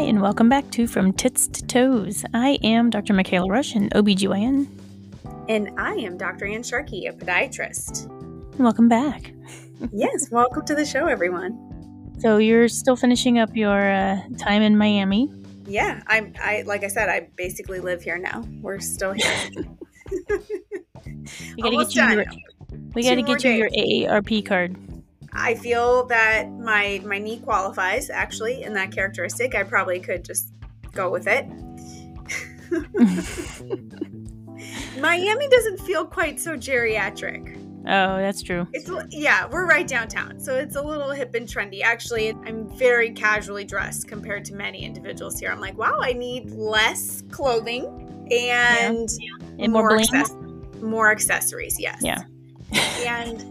Hi, and welcome back to From Tits to Toes. I am Dr. Mikaela Rush, an OBGYN. And I am Dr. Ann Sharkey, a podiatrist. Welcome back. Yes, welcome to the show, everyone. So you're still finishing up your time in Miami. Yeah, I like I said, I basically live here now. We're still here. We got to get you your AARP card. I feel that my knee qualifies, actually, in that characteristic. I probably could just go with it. Miami doesn't feel quite so geriatric. Oh, that's true. Yeah, we're right downtown, so it's a little hip and trendy. Actually, I'm very casually dressed compared to many individuals here. I'm like, wow, I need less clothing and more accessories, yes. Yeah. And...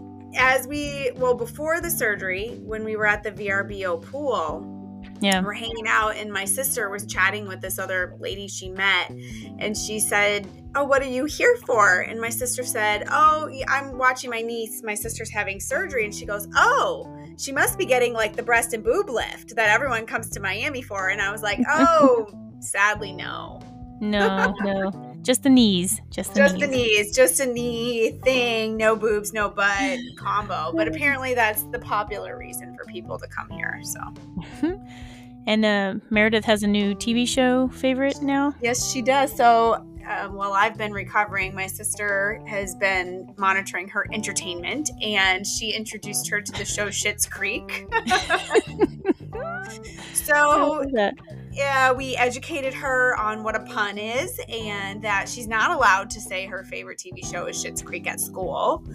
before the surgery, when we were at the VRBO pool, we're hanging out, and my sister was chatting with this other lady she met, and she said, "Oh, what are you here for?" And my sister said, "Oh, I'm watching my niece. My sister's having surgery." And she goes, "Oh, she must be getting like the breast and boob lift that everyone comes to Miami for." And I was like, "Oh, sadly, no." No. Just the knees. Just a knee thing. No boobs, no butt combo. But apparently that's the popular reason for people to come here. So. And Meredith has a new TV show favorite now? Yes, she does. So while I've been recovering, my sister has been monitoring her entertainment. And she introduced her to the show Schitt's Creek. So... yeah, we educated her on what a pun is and that she's not allowed to say her favorite TV show is Schitt's Creek at school.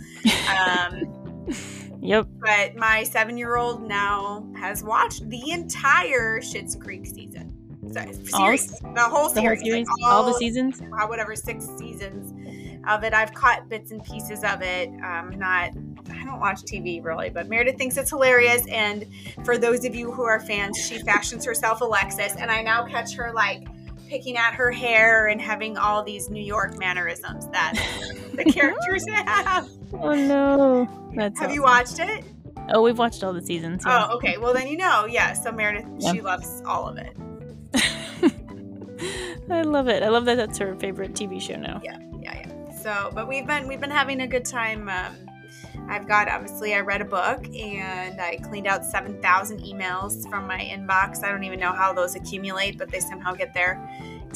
Yep. But my 7-year-old now has watched the entire Schitt's Creek season. The whole series. Like all the seasons? Whatever, 6 seasons of it. I've caught bits and pieces of it. I don't watch TV really, but Meredith thinks it's hilarious. And for those of you who are fans, she fashions herself Alexis. And I now catch her like picking at her hair and having all these New York mannerisms that the characters have. Oh no. Have you watched it? Oh, we've watched all the seasons. Yeah. Oh, okay. Well then, yeah. So Meredith, she loves all of it. I love it. I love that that's her favorite TV show now. Yeah. So, but we've been having a good time. I've got, obviously, I read a book, and I cleaned out 7,000 emails from my inbox. I don't even know how those accumulate, but they somehow get there.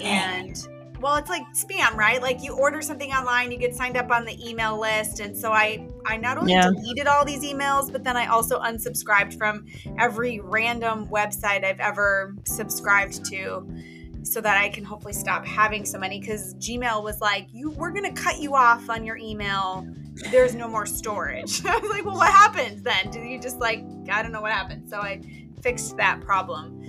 And, well, it's like spam, right? Like, you order something online, you get signed up on the email list. And so I not only deleted all these emails, but then I also unsubscribed from every random website I've ever subscribed to, so that I can hopefully stop having so many, because Gmail was like, we're going to cut you off on your email. There's no more storage. I was like, well, what happens then? Do you just like, I don't know what happened. So I fixed that problem.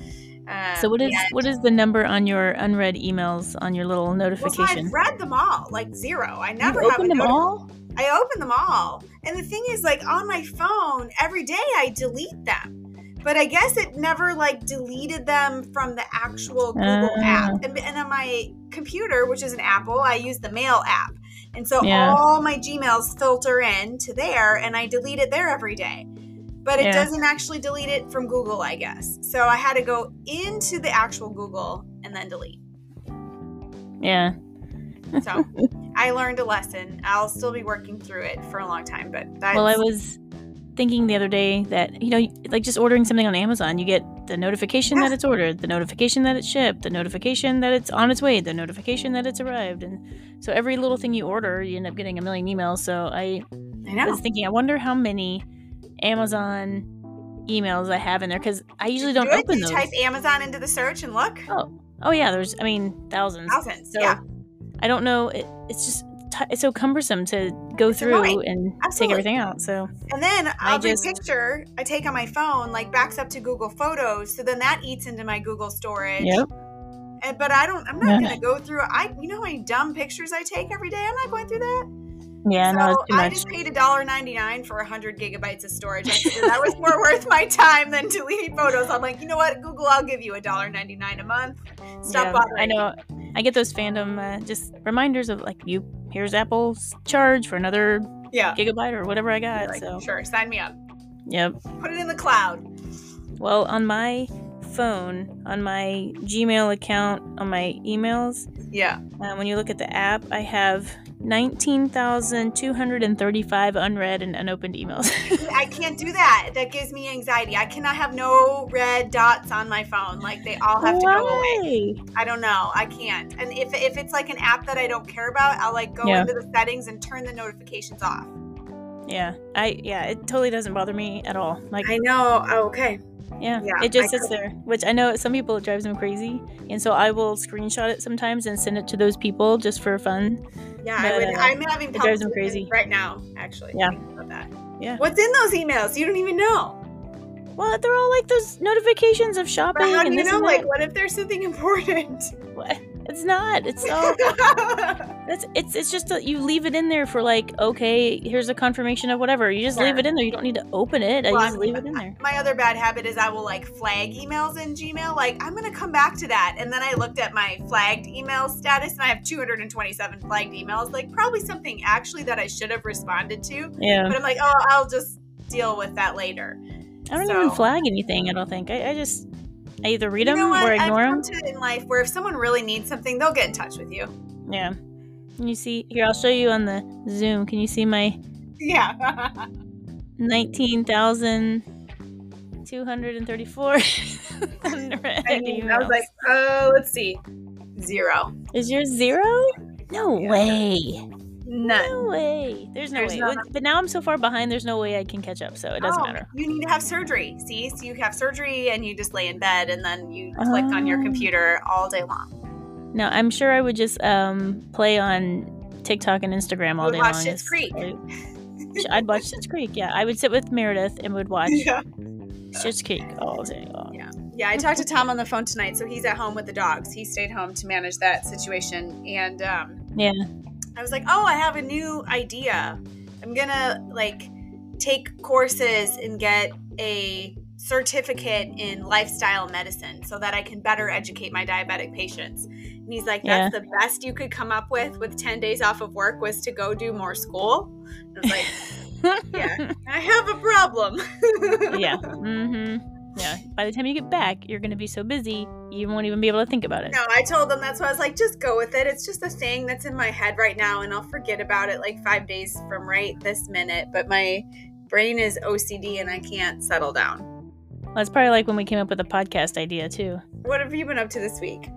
So what is the number on your unread emails on your little notification? Well, so I've read them all, like 0. I never have opened them all. I open them all. And the thing is, like, on my phone every day, I delete them. But I guess it never like deleted them from the actual Google app. And on my computer, which is an Apple, I use the Mail app. And so all my Gmails filter in to there, and I delete it there every day. But it doesn't actually delete it from Google, I guess. So I had to go into the actual Google and then delete. Yeah. So I learned a lesson. I'll still be working through it for a long time. But that's... Well, I was thinking the other day that, like just ordering something on Amazon, you get the notification that it's ordered, the notification that it's shipped, the notification that it's on its way, the notification that it's arrived. And so every little thing you order, you end up getting a million emails. So I was thinking, I wonder how many Amazon emails I have in there, because I usually don't open those. Do you type Amazon into the search and look? Oh yeah, there's, I mean, thousands. So yeah. I don't know. It's just... it's so cumbersome to go through and take everything out. So, and then every picture I take on my phone like backs up to Google Photos, so then that eats into my Google storage. Yep. But I'm not going to go through. You know how many dumb pictures I take every day? I'm not going through that. Yeah, so no, it's too much. I just paid $1.99 for 100 gigabytes of storage. I figured that was more worth my time than deleting photos. I'm like, you know what, Google, I'll give you $1.99 a month. Stop bothering. I know. I get those fandom just reminders of like, here's Apple's charge for another gigabyte or whatever I got. Sure, sign me up. Yep. Put it in the cloud. Well, on my phone, on my Gmail account, on my emails. Yeah. When you look at the app, I have 19,235 unread and unopened emails. I can't do that. That gives me anxiety. I cannot have no red dots on my phone. Like, they all have to go away. I don't know. I can't. And if it's like an app that I don't care about, I'll like go into the settings and turn the notifications off. Yeah. It totally doesn't bother me at all. Like, I know. Oh, okay. Yeah, it just sits there, which I know some people it drives them crazy, and so I will screenshot it sometimes and send it to those people just for fun. Yeah, but, I'm having problems with it right now, actually. Yeah. About that. Yeah. What's in those emails? You don't even know. Well, they're all like those notifications of shopping. But how do you know? Like, what if there's something important? What? It's not. It's all. It's just that you leave it in there for like, okay, here's a confirmation of whatever. You just leave it in there. You don't need to open it. Well, I just leave it in there. My other bad habit is I will like flag emails in Gmail. Like, I'm gonna come back to that, and then I looked at my flagged email status, and I have 227 flagged emails. Like, probably something actually that I should have responded to. Yeah. But I'm like, oh, I'll just deal with that later. I don't even flag anything. I don't think. I just. I either read them or ignore them. I've come to in life where if someone really needs something, they'll get in touch with you. Yeah. Can you see? Here, I'll show you on the Zoom. Can you see my... Yeah. 19,234 unread emails. I was like, let's see. 0. Is yours 0? No way. None. No way. There's no way. But now I'm so far behind, there's no way I can catch up, so it doesn't matter. You need to have surgery. See? So you have surgery, and you just lay in bed, and then you click on your computer all day long. No, I'm sure I would just play on TikTok and Instagram all day long. I'd watch Schitt's Creek. I'd watch Schitt's Creek, yeah. I would sit with Meredith and would watch Schitt's Creek all day long. Yeah. Yeah, I talked to Tom on the phone tonight, so he's at home with the dogs. He stayed home to manage that situation, and... yeah. I was like, oh, I have a new idea. I'm going to like take courses and get a certificate in lifestyle medicine so that I can better educate my diabetic patients. And he's like, that's the best you could come up with 10 days off of work was to go do more school. And I was like, yeah, I have a problem. Yeah. Mm-hmm. Yeah. By the time you get back, you're going to be so busy, you won't even be able to think about it. No, I told them that's why I was like, just go with it. It's just a thing that's in my head right now, and I'll forget about it like 5 days from right this minute. But my brain is OCD, and I can't settle down. Well, it's probably like when we came up with a podcast idea, too. What have you been up to this week?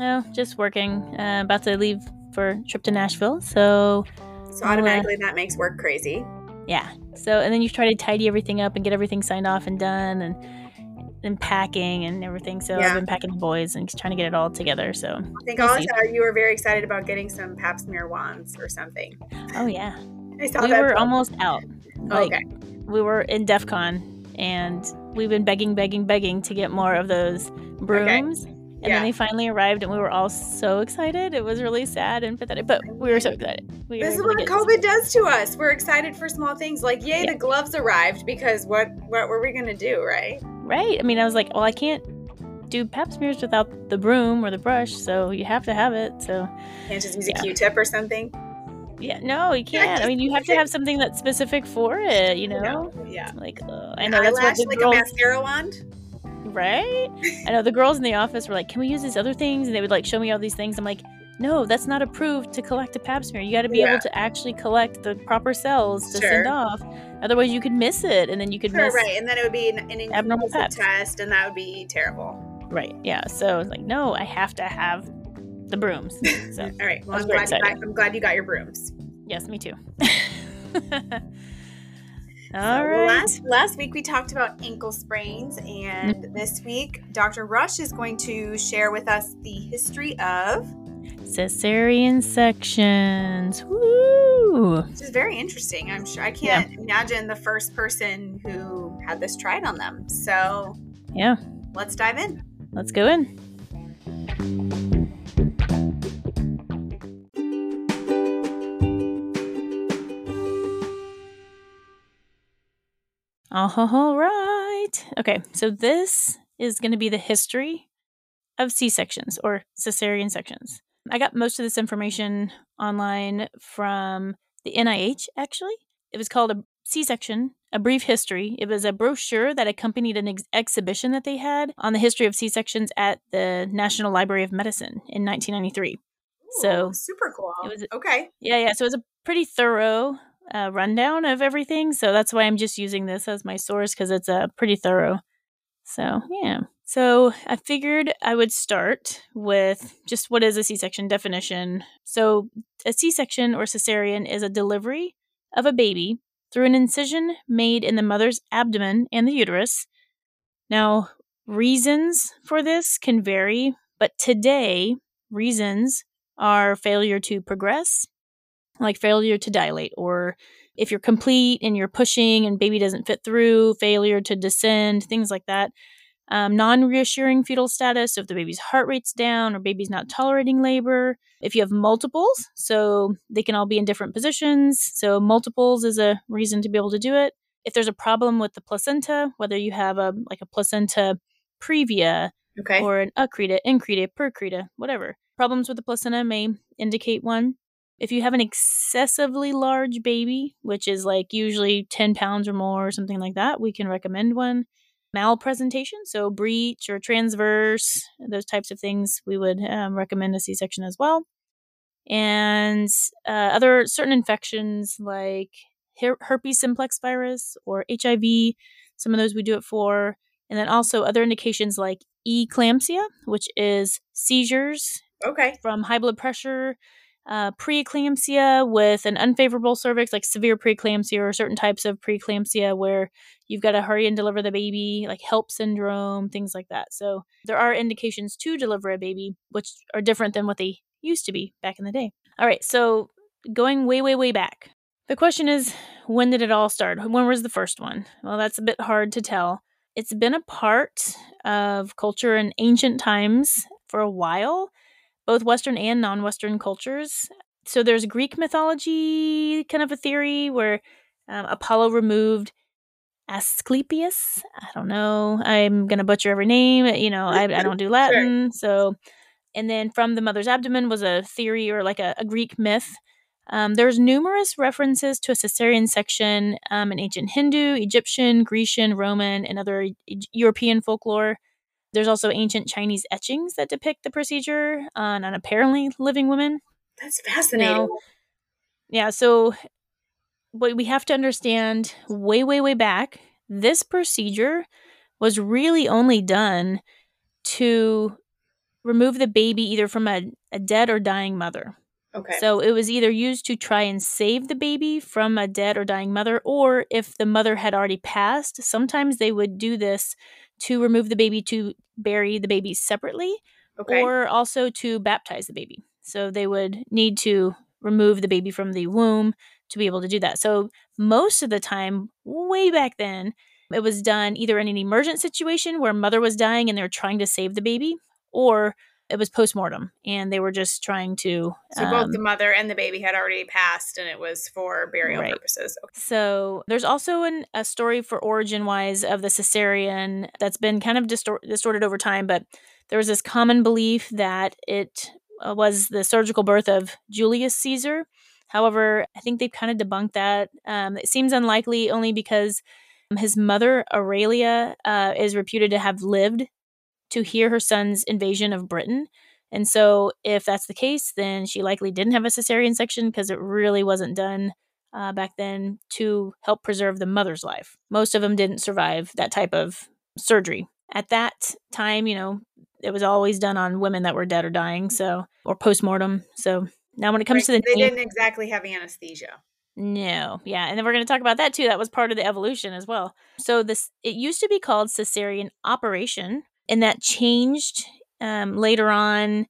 Oh, just working. About to leave for a trip to Nashville, so automatically that makes work crazy. Yeah. So, and then you try to tidy everything up and get everything signed off and done, and packing and everything. So I've been packing the boys and trying to get it all together. So I think you were very excited about getting some pap smear wands or something. Oh yeah. We were almost out. Like, okay. We were in DEF CON and we've been begging to get more of those brooms. Okay. And then they finally arrived and we were all so excited. It was really sad and pathetic, but we were so excited. This is what COVID does to us. We're excited for small things. Like, yay, the gloves arrived because what were we going to do, right? Right. I mean, I was like, well, I can't do pap smears without the broom or the brush, so you have to have it. So can't just use a Q-tip or something? Yeah, no, you can't. I mean, you have to have something that's specific for it, you know? Yeah. Like, I know that's what the girls... Like a mascara wand? Right? I know the girls in the office were like, can we use these other things? And they would like show me all these things. I'm like, no, that's not approved to collect a pap smear. You got to be able to actually collect the proper cells to send off. Otherwise, you could miss it, and then you could miss... Right, and then it would be an abnormal test, and that would be terrible. Right, yeah. So, like, no, I have to have the brooms. So, all right, well, I'm glad you got your brooms. Yes, me too. All right. Last week, we talked about ankle sprains, and this week, Dr. Rush is going to share with us the history of... Cesarean sections. Woo! Which is very interesting. I'm sure I can't imagine the first person who had this tried on them. So, yeah. Let's dive in. Let's go in. All right. Okay, so this is going to be the history of C-sections or cesarean sections. I got most of this information online from the NIH, actually. It was called a C-section, a brief history. It was a brochure that accompanied an exhibition that they had on the history of C-sections at the National Library of Medicine in 1993. Ooh, so super cool. It was, okay. Yeah, yeah. So it was a pretty thorough rundown of everything. So that's why I'm just using this as my source, because it's pretty thorough. So yeah. So I figured I would start with just what is a C-section definition. So a C-section or cesarean is a delivery of a baby through an incision made in the mother's abdomen and the uterus. Now, reasons for this can vary, but today reasons are failure to progress, like failure to dilate, or if you're complete and you're pushing and baby doesn't fit through, failure to descend, things like that. Non-reassuring fetal status, so if the baby's heart rate's down or baby's not tolerating labor. If you have multiples, so they can all be in different positions, so multiples is a reason to be able to do it. If there's a problem with the placenta, whether you have a placenta previa, okay, or an accreta, increta, percreta, whatever. Problems with the placenta may indicate one. If you have an excessively large baby, which is like usually 10 pounds or more or something like that, we can recommend one. Malpresentation, so breech or transverse, those types of things, we would recommend a C-section as well. And other certain infections like herpes simplex virus or HIV, some of those we do it for. And then also other indications like eclampsia, which is seizures, okay, from high blood pressure, preeclampsia with an unfavorable cervix, like severe preeclampsia or certain types of preeclampsia where you've got to hurry and deliver the baby, like HELP syndrome, things like that. So there are indications to deliver a baby, which are different than what they used to be back in the day. All right. So going way, way, way back, the question is, when did it all start? When was the first one? Well, that's a bit hard to tell. It's been a part of culture in ancient times for a while, both Western and non-Western cultures. So there's Greek mythology, kind of a theory where Apollo removed Asclepius. I don't know. I'm going to butcher every name. You know, I don't do Latin. Sure. So, and then from the mother's abdomen was a theory or like a Greek myth. There's numerous references to a cesarean section in ancient Hindu, Egyptian, Grecian, Roman, and other European folklore. There's also ancient Chinese etchings that depict the procedure on an apparently living woman. That's fascinating. Now, yeah, so what we have to understand way, way, way back, this procedure was really only done to remove the baby either from a dead or dying mother. Okay. So it was either used to try and save the baby from a dead or dying mother, or if the mother had already passed, sometimes they would do this to remove the baby, to bury the baby separately, okay, or also to baptize the baby. So they would need to remove the baby from the womb to be able to do that. So most of the time, way back then, it was done either in an emergent situation where mother was dying and they were trying to save the baby, or it was postmortem and they were just trying to... So both the mother and the baby had already passed and it was for burial, right, purposes. Okay. So there's also a story for origin-wise of the cesarean that's been kind of distorted over time, but there was this common belief that it was the surgical birth of Julius Caesar. However, I think they've kind of debunked that. It seems unlikely only because his mother, Aurelia, is reputed to have lived to hear her son's invasion of Britain. And so if that's the case, then she likely didn't have a cesarean section because it really wasn't done back then to help preserve the mother's life. Most of them didn't survive that type of surgery. At that time, you know, it was always done on women that were dead or dying, so, or postmortem. So now when it comes, right, to the... They didn't exactly have anesthesia. No. Yeah. And then we're going to talk about that too. That was part of the evolution as well. So this, it used to be called cesarean operation, and that changed later on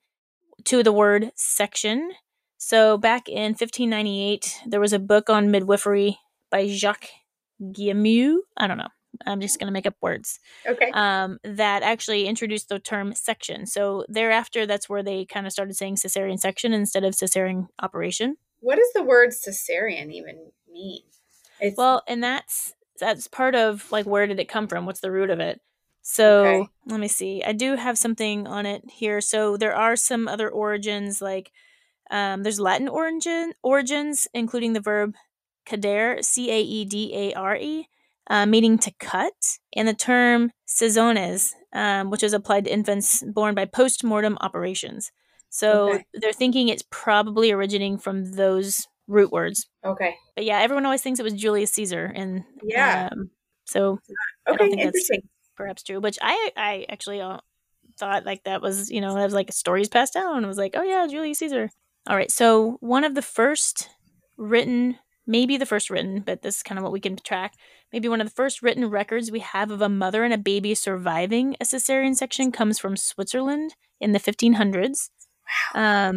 to the word section. So back in 1598, there was a book on midwifery by Jacques Guillemot. I don't know. I'm just going to make up words. Okay. That actually introduced the term section. So thereafter, that's where they kind of started saying cesarean section instead of cesarean operation. What does the word cesarean even mean? Well, and that's part of like, where did it come from? What's the root of it? So okay, let me see. I do have something on it here. So there are some other origins, like there's Latin origins, including the verb cadere, C-A-E-D-A-R-E, meaning to cut, and the term sesones, which is applied to infants born by post-mortem operations. So they're thinking it's probably originating from those root words. Okay. But yeah, everyone always thinks it was Julius Caesar. And yeah. So I don't think that's perhaps true, which I actually thought like that was, you know, that was like stories passed down. It was like, oh yeah, Julius Caesar. All right. So one of the first written, maybe the first written, but this is kind of what we can track. Maybe one of the first written records we have of a mother and a baby surviving a cesarean section comes from Switzerland in the 1500s. Wow.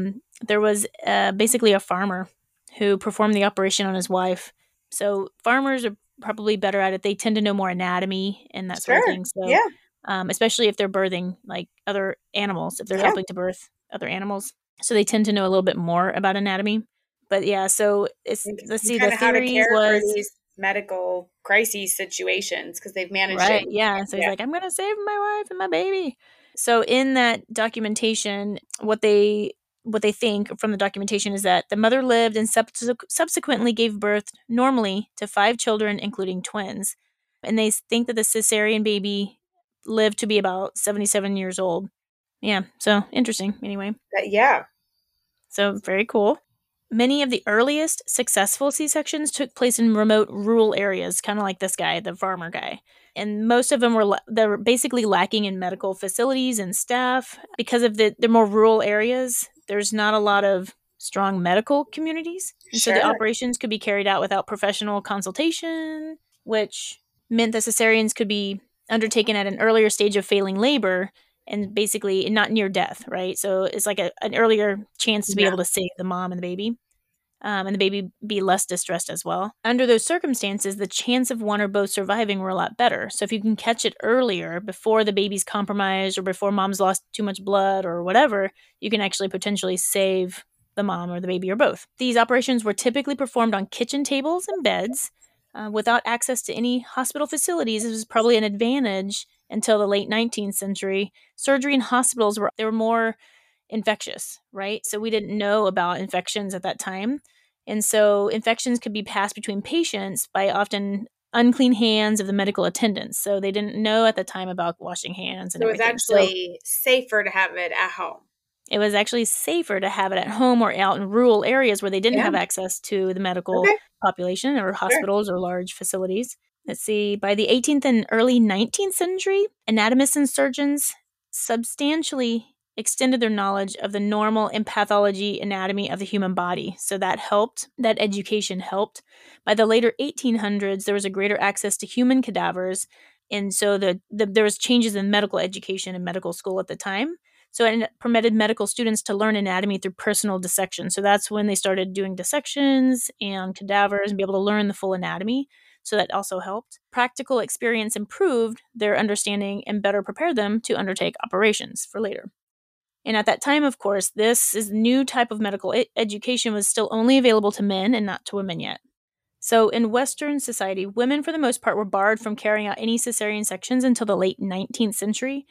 There was basically a farmer who performed the operation on his wife. So farmers are probably better at it. They tend to know more anatomy and that sort of thing. So, yeah. Especially if they're birthing like other animals, if they're helping to birth other animals. So they tend to know a little bit more about anatomy. But yeah, so it's, let's see, the theory was these medical crisis situations because they've managed it. Yeah. So he's like, I'm going to save my wife and my baby. So in that documentation, what they think from the documentation is that the mother lived and subsequently gave birth normally to 5 children, including twins. And they think that the cesarean baby lived to be about 77 years old. Yeah. So interesting. Anyway. Yeah. So very cool. Many of the earliest successful C-sections took place in remote rural areas, kind of like this guy, the farmer guy. And most of them were basically lacking in medical facilities and staff. Because of the more rural areas, there's not a lot of strong medical communities. And so the operations could be carried out without professional consultation, which meant that cesareans could be undertaken at an earlier stage of failing labor and basically not near death, right? So it's like an earlier chance to be able to save the mom and the baby, and the baby be less distressed as well. Under those circumstances, the chance of one or both surviving were a lot better. So if you can catch it earlier, before the baby's compromised or before mom's lost too much blood or whatever, you can actually potentially save the mom or the baby or both. These operations were typically performed on kitchen tables and beds. Without access to any hospital facilities, this was probably an advantage until the late 19th century. Surgery in hospitals were more infectious, right? So we didn't know about infections at that time. And so infections could be passed between patients by often unclean hands of the medical attendants. So they didn't know at the time about washing hands. And so it was actually safer to have it at home. It was actually safer to have it at home or out in rural areas where they didn't have access to the medical population or hospitals or large facilities. Let's see, by the 18th and early 19th century, anatomists and surgeons substantially extended their knowledge of the normal and pathology anatomy of the human body. So that helped, that education helped. By the later 1800s, there was a greater access to human cadavers. And so there was changes in medical education and medical school at the time. So it permitted medical students to learn anatomy through personal dissection. So that's when they started doing dissections and cadavers and be able to learn the full anatomy. So that also helped. Practical experience improved their understanding and better prepared them to undertake operations for later. And at that time, of course, this new type of medical education was still only available to men and not to women yet. So in Western society, women for the most part were barred from carrying out any cesarean sections until the late 19th century.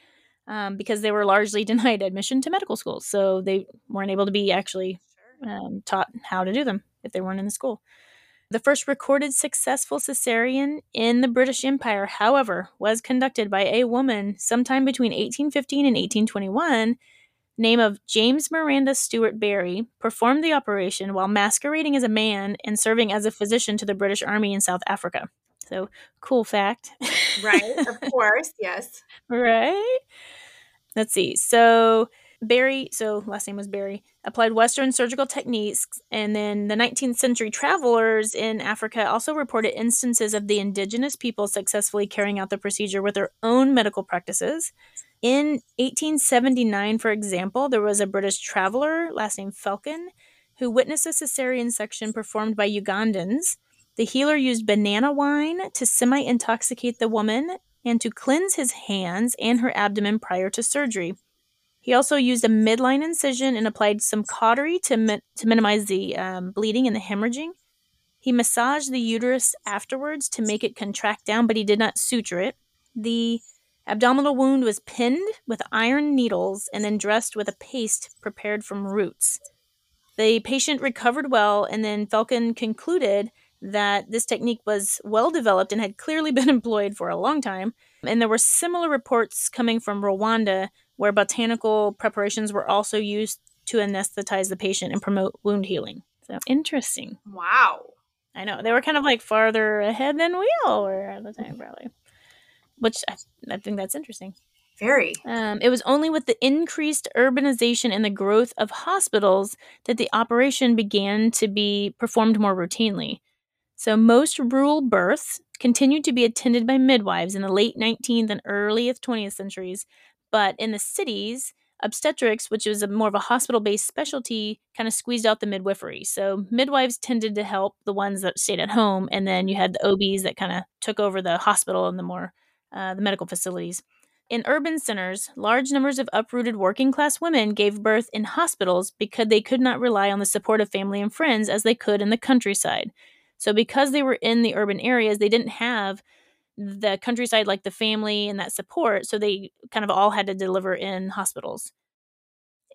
Because they were largely denied admission to medical schools. So they weren't able to be actually taught how to do them if they weren't in the school. The first recorded successful cesarean in the British Empire, however, was conducted by a woman sometime between 1815 and 1821, name of James Miranda Stewart Barry, performed the operation while masquerading as a man and serving as a physician to the British Army in South Africa. So, cool fact. Right, of course, yes. Right? Let's see. So, Barry, last name was Barry, applied Western surgical techniques, and then the 19th century travelers in Africa also reported instances of the indigenous people successfully carrying out the procedure with their own medical practices. In 1879, for example, there was a British traveler, last name Falcon, who witnessed a cesarean section performed by Ugandans. The healer used banana wine to semi-intoxicate the woman and to cleanse his hands and her abdomen prior to surgery. He also used a midline incision and applied some cautery to minimize the bleeding and the hemorrhaging. He massaged the uterus afterwards to make it contract down, but he did not suture it. The abdominal wound was pinned with iron needles and then dressed with a paste prepared from roots. The patient recovered well, and then Falcon concluded that this technique was well developed and had clearly been employed for a long time. And there were similar reports coming from Rwanda, where botanical preparations were also used to anesthetize the patient and promote wound healing. So interesting. Wow. I know. They were kind of like farther ahead than we all were at the time, probably. Which I think that's interesting. Very. It was only with the increased urbanization and the growth of hospitals that the operation began to be performed more routinely. So most rural births continued to be attended by midwives in the late 19th and early 20th centuries. But in the cities, obstetrics, which was more of a hospital-based specialty, kind of squeezed out the midwifery. So midwives tended to help the ones that stayed at home. And then you had the OBs that kind of took over the hospital and the more the medical facilities. In urban centers, large numbers of uprooted working-class women gave birth in hospitals because they could not rely on the support of family and friends as they could in the countryside. So because they were in the urban areas, they didn't have the countryside like the family and that support, so they kind of all had to deliver in hospitals.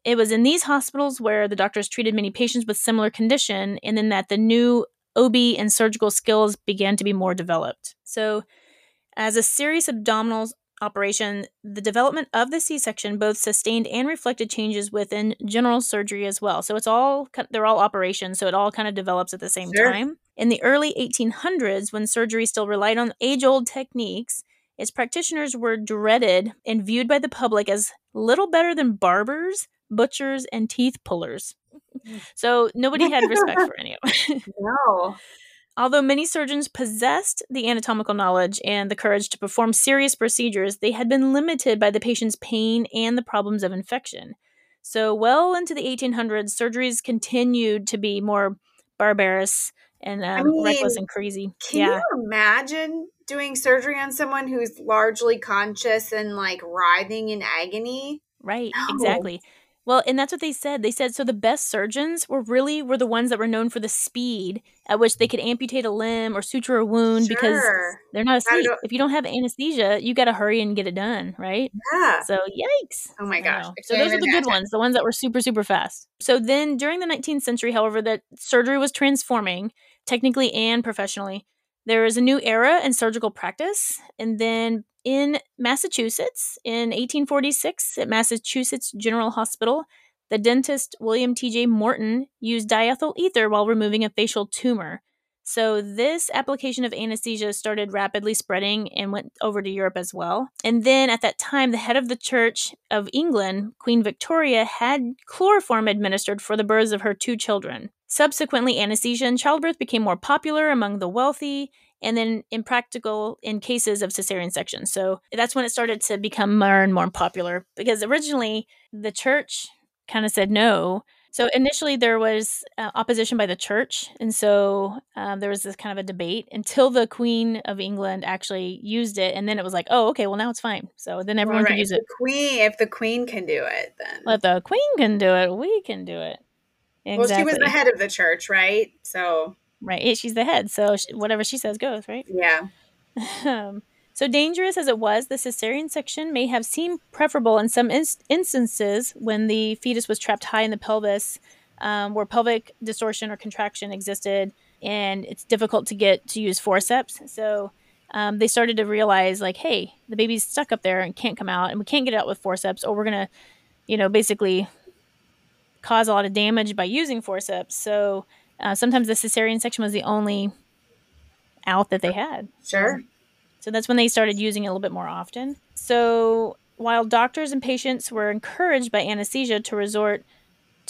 It was in these hospitals where the doctors treated many patients with similar condition, and then that the new OB and surgical skills began to be more developed. So as a serious abdominal operation, the development of the C-section both sustained and reflected changes within general surgery as well. So they're all operations, so it all kind of develops at the same time. In the early 1800s, when surgery still relied on age-old techniques, its practitioners were dreaded and viewed by the public as little better than barbers, butchers, and teeth pullers. So nobody had respect for any of them. No. Although many surgeons possessed the anatomical knowledge and the courage to perform serious procedures, they had been limited by the patient's pain and the problems of infection. So well into the 1800s, surgeries continued to be more barbarous and reckless and crazy. Can you imagine doing surgery on someone who's largely conscious and like writhing in agony? Right, no. Exactly. Well, and that's what they said. They said, so the best surgeons were the ones that were known for the speed at which they could amputate a limb or suture a wound because they're not asleep. If you don't have anesthesia, you got to hurry and get it done, right? Yeah. So yikes. Oh my gosh. So those are the good ones, the ones that were super, super fast. So then during the 19th century, however, that surgery was transforming technically and professionally. There is a new era in surgical practice. And then in Massachusetts, in 1846, at Massachusetts General Hospital, the dentist William T.J. Morton used diethyl ether while removing a facial tumor. So this application of anesthesia started rapidly spreading and went over to Europe as well. And then at that time, the head of the Church of England, Queen Victoria, had chloroform administered for the births of her two children. Subsequently, anesthesia and childbirth became more popular among the wealthy, and then impractical in cases of cesarean section. So that's when it started to become more and more popular, because originally the church kind of said no. So initially there was opposition by the church. And so there was this kind of a debate until the Queen of England actually used it. And then it was like, oh, okay, well now it's fine. So then everyone could use it. If the Queen can do it, then. Well, if the Queen can do it, we can do it. Exactly. Well, she was the head of the church, right? So... Right. She's the head. So whatever she says goes, right? Yeah. So dangerous as it was, the cesarean section may have seemed preferable in some instances when the fetus was trapped high in the pelvis, where pelvic distortion or contraction existed, and it's difficult to use forceps. So they started to realize, like, hey, the baby's stuck up there and can't come out, and we can't get it out with forceps, or we're going to, basically cause a lot of damage by using forceps. So... sometimes the cesarean section was the only out that they had. Sure. So that's when they started using it a little bit more often. So while doctors and patients were encouraged by anesthesia to resort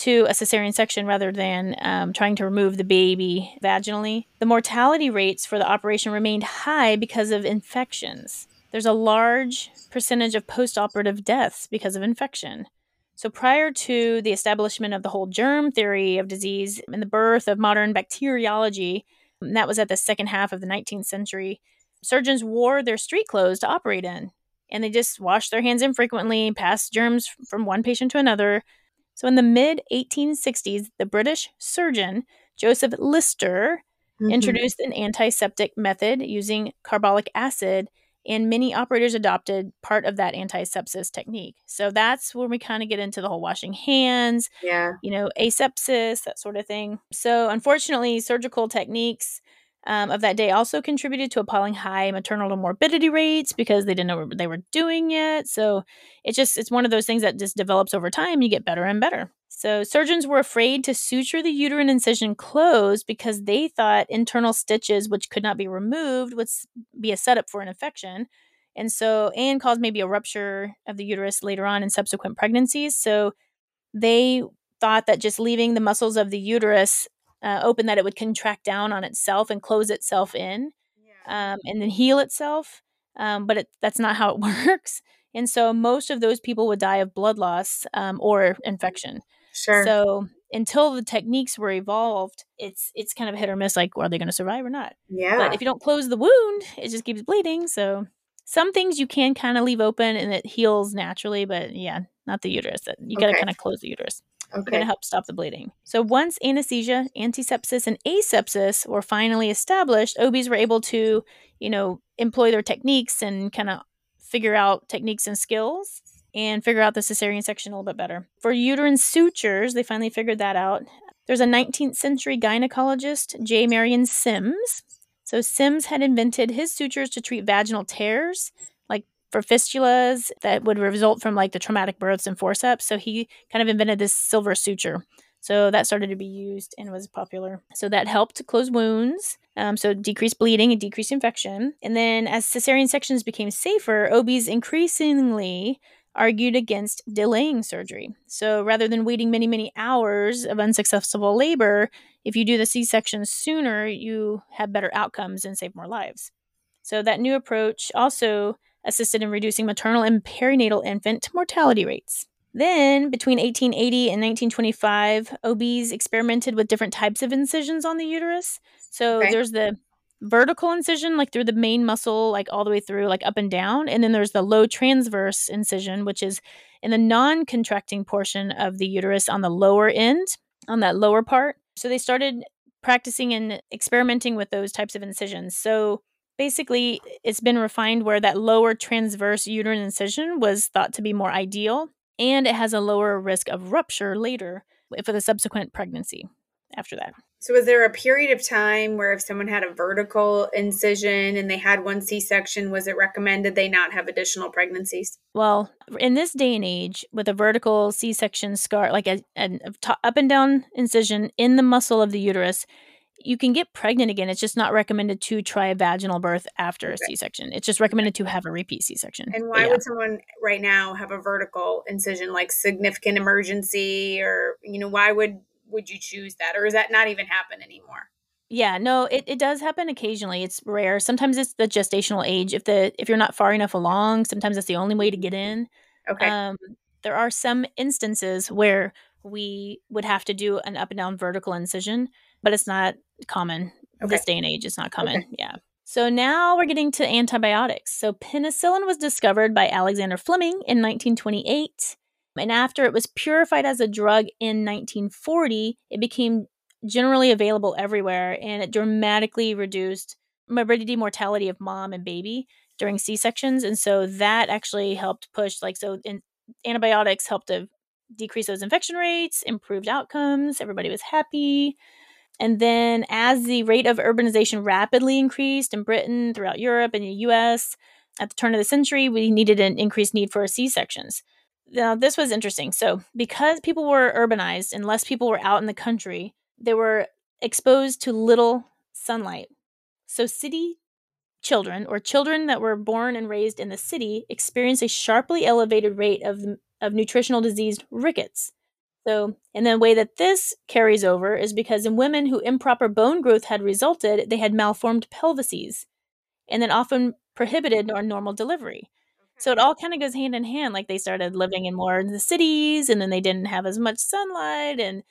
to a cesarean section rather than trying to remove the baby vaginally, the mortality rates for the operation remained high because of infections. There's a large percentage of postoperative deaths because of infection. So prior to the establishment of the whole germ theory of disease and the birth of modern bacteriology, and that was at the second half of the 19th century, surgeons wore their street clothes to operate in, and they just washed their hands infrequently, passed germs from one patient to another. So in the mid-1860s, the British surgeon, Joseph Lister, introduced an antiseptic method using carbolic acid, and many operators adopted part of that antisepsis technique. So that's when we kind of get into the whole washing hands, asepsis, that sort of thing. So unfortunately, surgical techniques of that day also contributed to appalling high maternal morbidity rates because they didn't know what they were doing yet. So it's one of those things that just develops over time. You get better and better. So surgeons were afraid to suture the uterine incision closed because they thought internal stitches, which could not be removed, would be a setup for an infection. And so, and caused maybe a rupture of the uterus later on in subsequent pregnancies. So they thought that just leaving the muscles of the uterus open, that it would contract down on itself and close itself in, and then heal itself. But that's not how it works. And so most of those people would die of blood loss or infection. Sure. So until the techniques were evolved, it's kind of hit or miss, like, well, are they going to survive or not? Yeah. But if you don't close the wound, it just keeps bleeding. So some things you can kind of leave open and it heals naturally, but yeah, not the uterus. You got to kind of close the uterus. Okay. Going to help stop the bleeding. So once anesthesia, antisepsis, and asepsis were finally established, OBs were able to, employ their techniques and kind of figure out techniques and skills and figure out the cesarean section a little bit better. For uterine sutures, they finally figured that out. There's a 19th century gynecologist, J. Marion Sims. So Sims had invented his sutures to treat vaginal tears, for fistulas that would result from the traumatic births and forceps. So he kind of invented this silver suture. So that started to be used and was popular. So that helped to close wounds. So decrease bleeding and decrease infection. And then as cesarean sections became safer, OBs increasingly argued against delaying surgery. So rather than waiting many, many hours of unsuccessful labor, if you do the C-section sooner, you have better outcomes and save more lives. So that new approach also assisted in reducing maternal and perinatal infant mortality rates. Then, between 1880 and 1925, OBs experimented with different types of incisions on the uterus. So there's the vertical incision, through the main muscle, all the way through, up and down. And then there's the low transverse incision, which is in the non-contracting portion of the uterus on the lower end, on that lower part. So they started practicing and experimenting with those types of incisions. So basically, it's been refined where that lower transverse uterine incision was thought to be more ideal, and it has a lower risk of rupture later for the subsequent pregnancy after that. So was there a period of time where if someone had a vertical incision and they had one C-section, was it recommended they not have additional pregnancies? Well, in this day and age, with a vertical C-section scar, an up and down incision in the muscle of the uterus, you can get pregnant again. It's just not recommended to try a vaginal birth after a C-section. It's just recommended to have a repeat C-section. And why would someone right now have a vertical incision, significant emergency, or, why would you choose that? Or is that not even happen anymore? Yeah, no, it does happen occasionally. It's rare. Sometimes it's the gestational age. If you're not far enough along, sometimes that's the only way to get in. Okay. There are some instances where we would have to do an up and down vertical incision, but it's not common. This day and age, it's not common. Yeah. So now we're getting to antibiotics. So penicillin was discovered by Alexander Fleming in 1928. And after it was purified as a drug in 1940, it became generally available everywhere. And it dramatically reduced morbidity, mortality of mom and baby during C-sections. And so that actually helped push, antibiotics helped to decrease those infection rates, improved outcomes. Everybody was happy. And then as the rate of urbanization rapidly increased in Britain, throughout Europe, and the U.S., at the turn of the century, we needed an increased need for C-sections. Now, this was interesting. So because people were urbanized and less people were out in the country, they were exposed to little sunlight. So city children, or children that were born and raised in the city, experienced a sharply elevated rate of nutritional disease, rickets. So, and the way that this carries over is because in women who improper bone growth had resulted, they had malformed pelvises and then often prohibited or normal delivery. So it all kind of goes hand in hand. They started living in more in the cities, and then they didn't have as much sunlight, and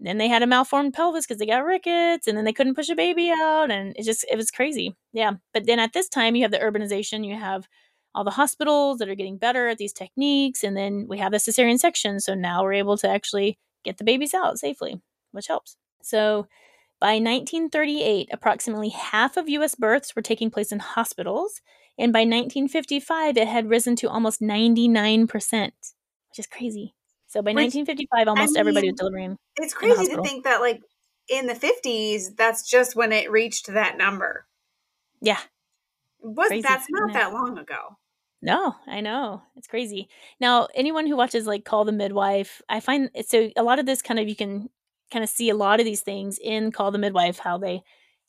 then they had a malformed pelvis because they got rickets, and then they couldn't push a baby out, and it was crazy. Yeah. But then at this time, you have the urbanization, you have all the hospitals that are getting better at these techniques. And then we have the cesarean section. So now we're able to actually get the babies out safely, which helps. So by 1938, approximately half of U.S. births were taking place in hospitals. And by 1955, it had risen to almost 99%, which is crazy. So by 1955, almost everybody was delivering. It's crazy to think that in the 50s, that's just when it reached that number. Yeah. That's not that long ago. No, I know. It's crazy. Now, anyone who watches like Call the Midwife, I find so a lot of this kind of, you can kind of see a lot of these things in Call the Midwife, how they,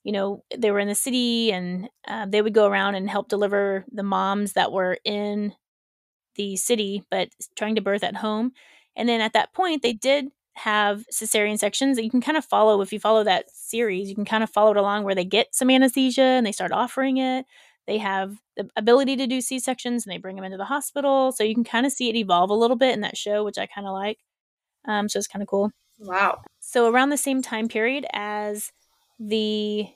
you know, they were in the city and they would go around and help deliver the moms that were in the city, but trying to birth at home. And then at that point, they did have cesarean sections that you can kind of follow. If you follow that series, you can kind of follow it along where they get some anesthesia and they start offering it. They have the ability to do C-sections and they bring them into the hospital. So you can kind of see it evolve a little bit in that show, which I kind of like. So it's kind of cool. Wow. So around the same time period as the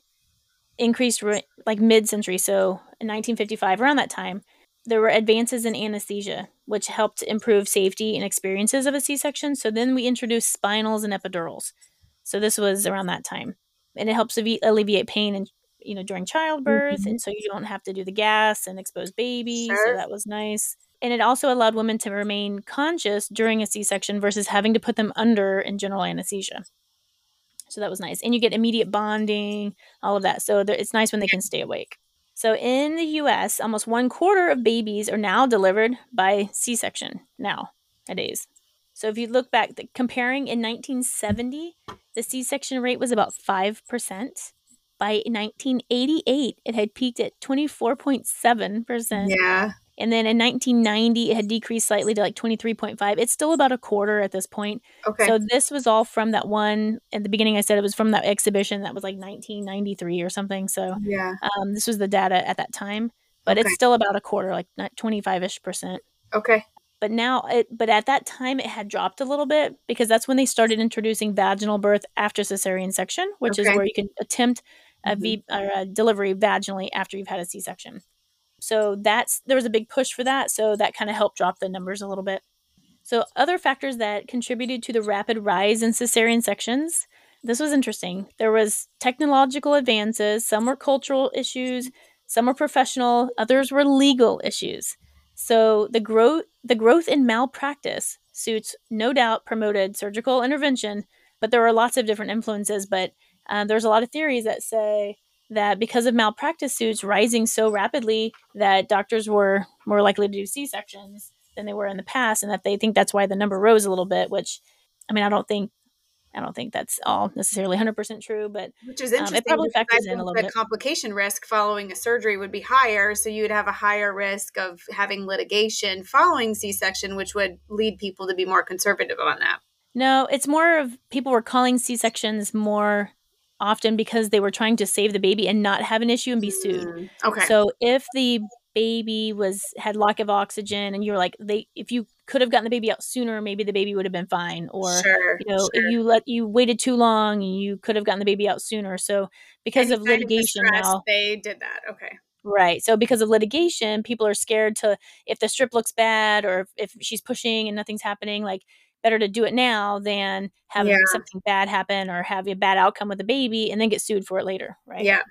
increased like mid-century, so in 1955, around that time, there were advances in anesthesia, which helped improve safety and experiences of a C-section. So then we introduced spinals and epidurals. So this was around that time. And it helps alleviate pain and, you know, during childbirth. Mm-hmm. And so you don't have to do the gas and expose babies. Sure. So that was nice. And it also allowed women to remain conscious during a C-section versus having to put them under in general anesthesia. So that was nice. And you get immediate bonding, all of that. So it's nice when they can stay awake. So in the U.S., almost 1/4 of babies are now delivered by C-section nowadays. So if you look back, comparing in 1970, the C-section rate was about 5%. By 1988, it had peaked at 24.7%. Yeah. And then in 1990, it had decreased slightly to like 23.5%. It's still about a quarter at this point. Okay. So this was all from that one at the beginning. I said it was from that exhibition that was like 1993 or something. So yeah, this was the data at that time. But okay, it's still about a quarter, like 25-ish%. Okay. But now, but at that time, it had dropped a little bit because that's when they started introducing vaginal birth after cesarean section, which is where you can attempt a delivery vaginally after you've had a C-section. So there was a big push for that. So that kind of helped drop the numbers a little bit. So other factors that contributed to the rapid rise in cesarean sections. This was interesting. There was technological advances. Some were cultural issues. Some were professional. Others were legal issues. So the growth in malpractice suits no doubt promoted surgical intervention, but there are lots of different influences. But there's a lot of theories that say that because of malpractice suits rising so rapidly that doctors were more likely to do C-sections than they were in the past, and that they think that's why the number rose a little bit, which, I mean, I don't think that's all necessarily 100% true, but which is interesting. It probably factors in a little bit. Complication risk following a surgery would be higher, so you would have a higher risk of having litigation following C-section, which would lead people to be more conservative on that. No, it's more of people were calling C-sections more often because they were trying to save the baby and not have an issue and be sued. Okay. So if the baby had lack of oxygen and you were like, if you could have gotten the baby out sooner, maybe the baby would have been fine. Or, if you waited too long, you could have gotten the baby out sooner. So because of litigation now, they did that. Okay. Right. So because of litigation, people are scared to, if the strip looks bad or if she's pushing and nothing's happening, like, better to do it now than have something bad happen or have a bad outcome with the baby and then get sued for it later, right? Yeah.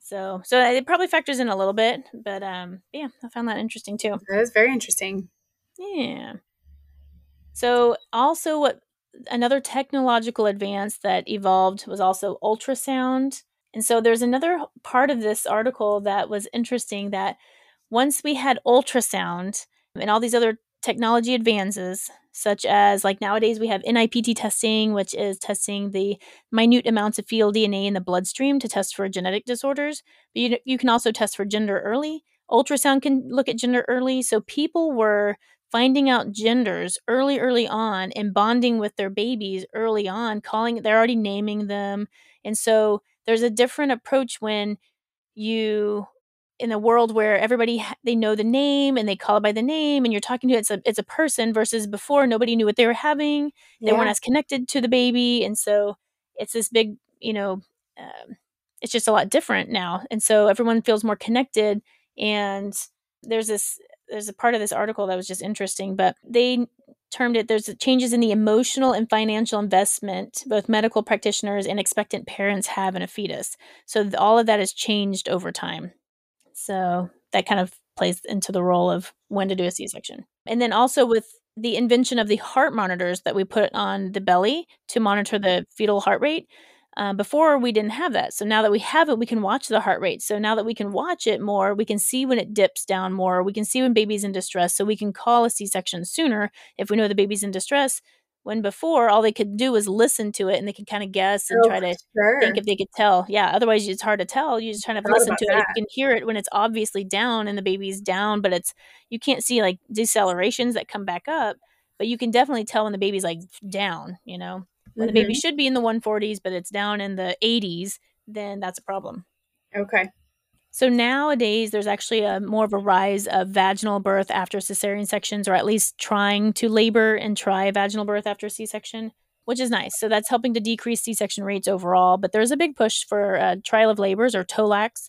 So it probably factors in a little bit, but yeah, I found that interesting too. That is very interesting. Yeah. So also another technological advance that evolved was also ultrasound. And so there's another part of this article that was interesting, that once we had ultrasound and all these other technology advances, such as like nowadays we have NIPT testing, which is testing the minute amounts of fetal DNA in the bloodstream to test for genetic disorders. But you can also test for gender early. Ultrasound can look at gender early. So people were finding out genders early on and bonding with their babies early on, they're already naming them. And so there's a different approach when you... in a world where everybody, they know the name and they call it by the name and you're talking to it's a person, versus before nobody knew what they were having. They weren't as connected to the baby. And so it's this big, it's just a lot different now. And so everyone feels more connected. And there's a part of this article that was just interesting, but they termed it, there's changes in the emotional and financial investment both medical practitioners and expectant parents have in a fetus. So all of that has changed over time. So that kind of plays into the role of when to do a C-section. And then also with the invention of the heart monitors that we put on the belly to monitor the fetal heart rate, Before, we didn't have that. So now that we have it, we can watch the heart rate. So now that we can watch it more, we can see when it dips down more. We can see when baby's in distress. So we can call a C-section sooner if we know the baby's in distress, when before all they could do was listen to it and they could kind of guess and try to think if they could tell. Yeah. Otherwise it's hard to tell. You just kind of listen to it. You can hear it when it's obviously down and the baby's down, but it's, you can't see like decelerations that come back up, but you can definitely tell when the baby's like down, you know, when the baby should be in the 140s, but it's down in the 80s, then that's a problem. Okay. So nowadays, there's actually a more of a rise of vaginal birth after cesarean sections, or at least trying to labor and try vaginal birth after C-section, which is nice. So that's helping to decrease C-section rates overall. But there's a big push for trial of labors, or TOLACs,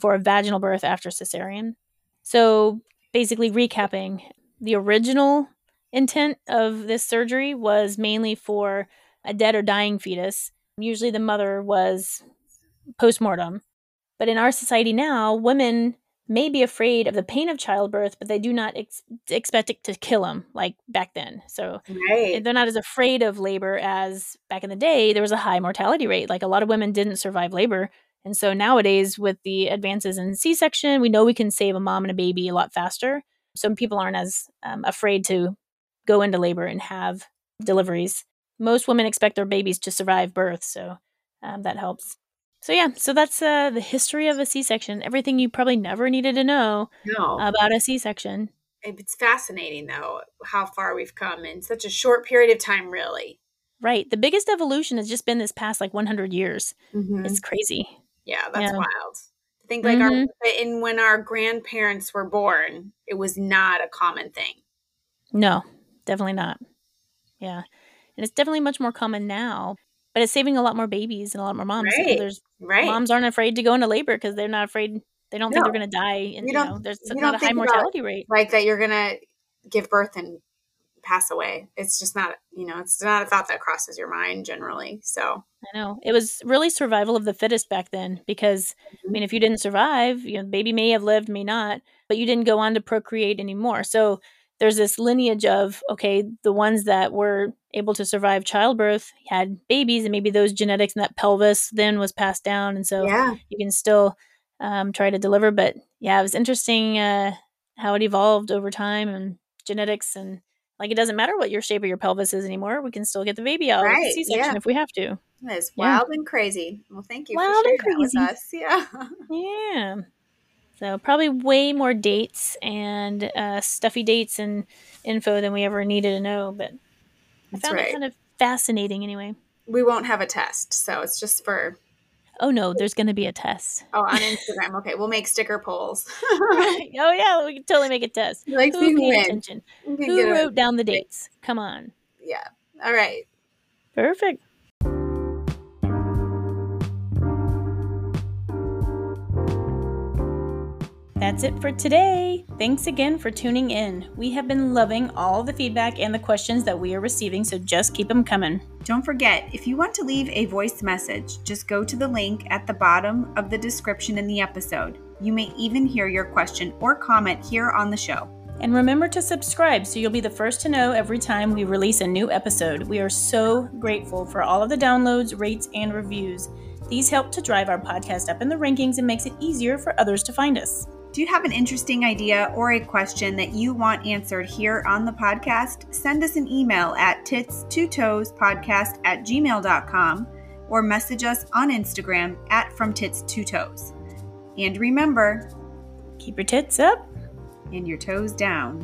for a vaginal birth after cesarean. So basically recapping, the original intent of this surgery was mainly for a dead or dying fetus. Usually the mother was postmortem. But in our society now, women may be afraid of the pain of childbirth, but they do not expect it to kill them like back then. So they're not as afraid of labor as back in the day. There was a high mortality rate. Like a lot of women didn't survive labor. And so nowadays with the advances in C-section, we know we can save a mom and a baby a lot faster. So people aren't as afraid to go into labor and have deliveries. Most women expect their babies to survive birth. So that helps. So yeah, so that's the history of a C-section. Everything you probably never needed to know about a C-section. It's fascinating, though, how far we've come in such a short period of time, really. Right. The biggest evolution has just been this past, like, 100 years. It's crazy. Yeah, that's wild. I think, like, when our grandparents were born, it was not a common thing. No, definitely not. Yeah. And it's definitely much more common now. But it's saving a lot more babies and a lot more moms. Right. So there's moms aren't afraid to go into labor because they're not afraid. They don't think they're going to die. And you know, there's not a high mortality rate. Like that you're going to give birth and pass away. It's just not, you know, it's not a thought that crosses your mind generally. So I know it was really survival of the fittest back then because I mean, if you didn't survive, you know, the baby may have lived, may not, but you didn't go on to procreate anymore. So there's this lineage of, okay, the ones that were able to survive childbirth had babies, and maybe those genetics and that pelvis then was passed down. And so you can still try to deliver. But yeah, it was interesting how it evolved over time and genetics. And like, it doesn't matter what your shape of your pelvis is anymore. We can still get the baby out of C-section if we have to. It's wild and crazy. Well, thank you for sharing that with us. Yeah. Yeah. So probably way more dates and stuffy dates and info than we ever needed to know. But I found it kind of fascinating anyway. We won't have a test. So it's just for. Oh, no, there's going to be a test. Oh, on Instagram. Okay. We'll make sticker polls. Oh, yeah. We can totally make a test. Like, who paid attention? Who wrote down the dates? Come on. Yeah. All right. Perfect. That's it for today. Thanks again for tuning in. We have been loving all the feedback and the questions that we are receiving, so just keep them coming. Don't forget, if you want to leave a voice message, just go to the link at the bottom of the description in the episode. You may even hear your question or comment here on the show. And remember to subscribe so you'll be the first to know every time we release a new episode. We are so grateful for all of the downloads, rates, and reviews. These help to drive our podcast up in the rankings and makes it easier for others to find us. Do you have an interesting idea or a question that you want answered here on the podcast? Send us an email at tits2toespodcast@gmail.com or message us on Instagram at FromTits2Toes. And remember, keep your tits up and your toes down.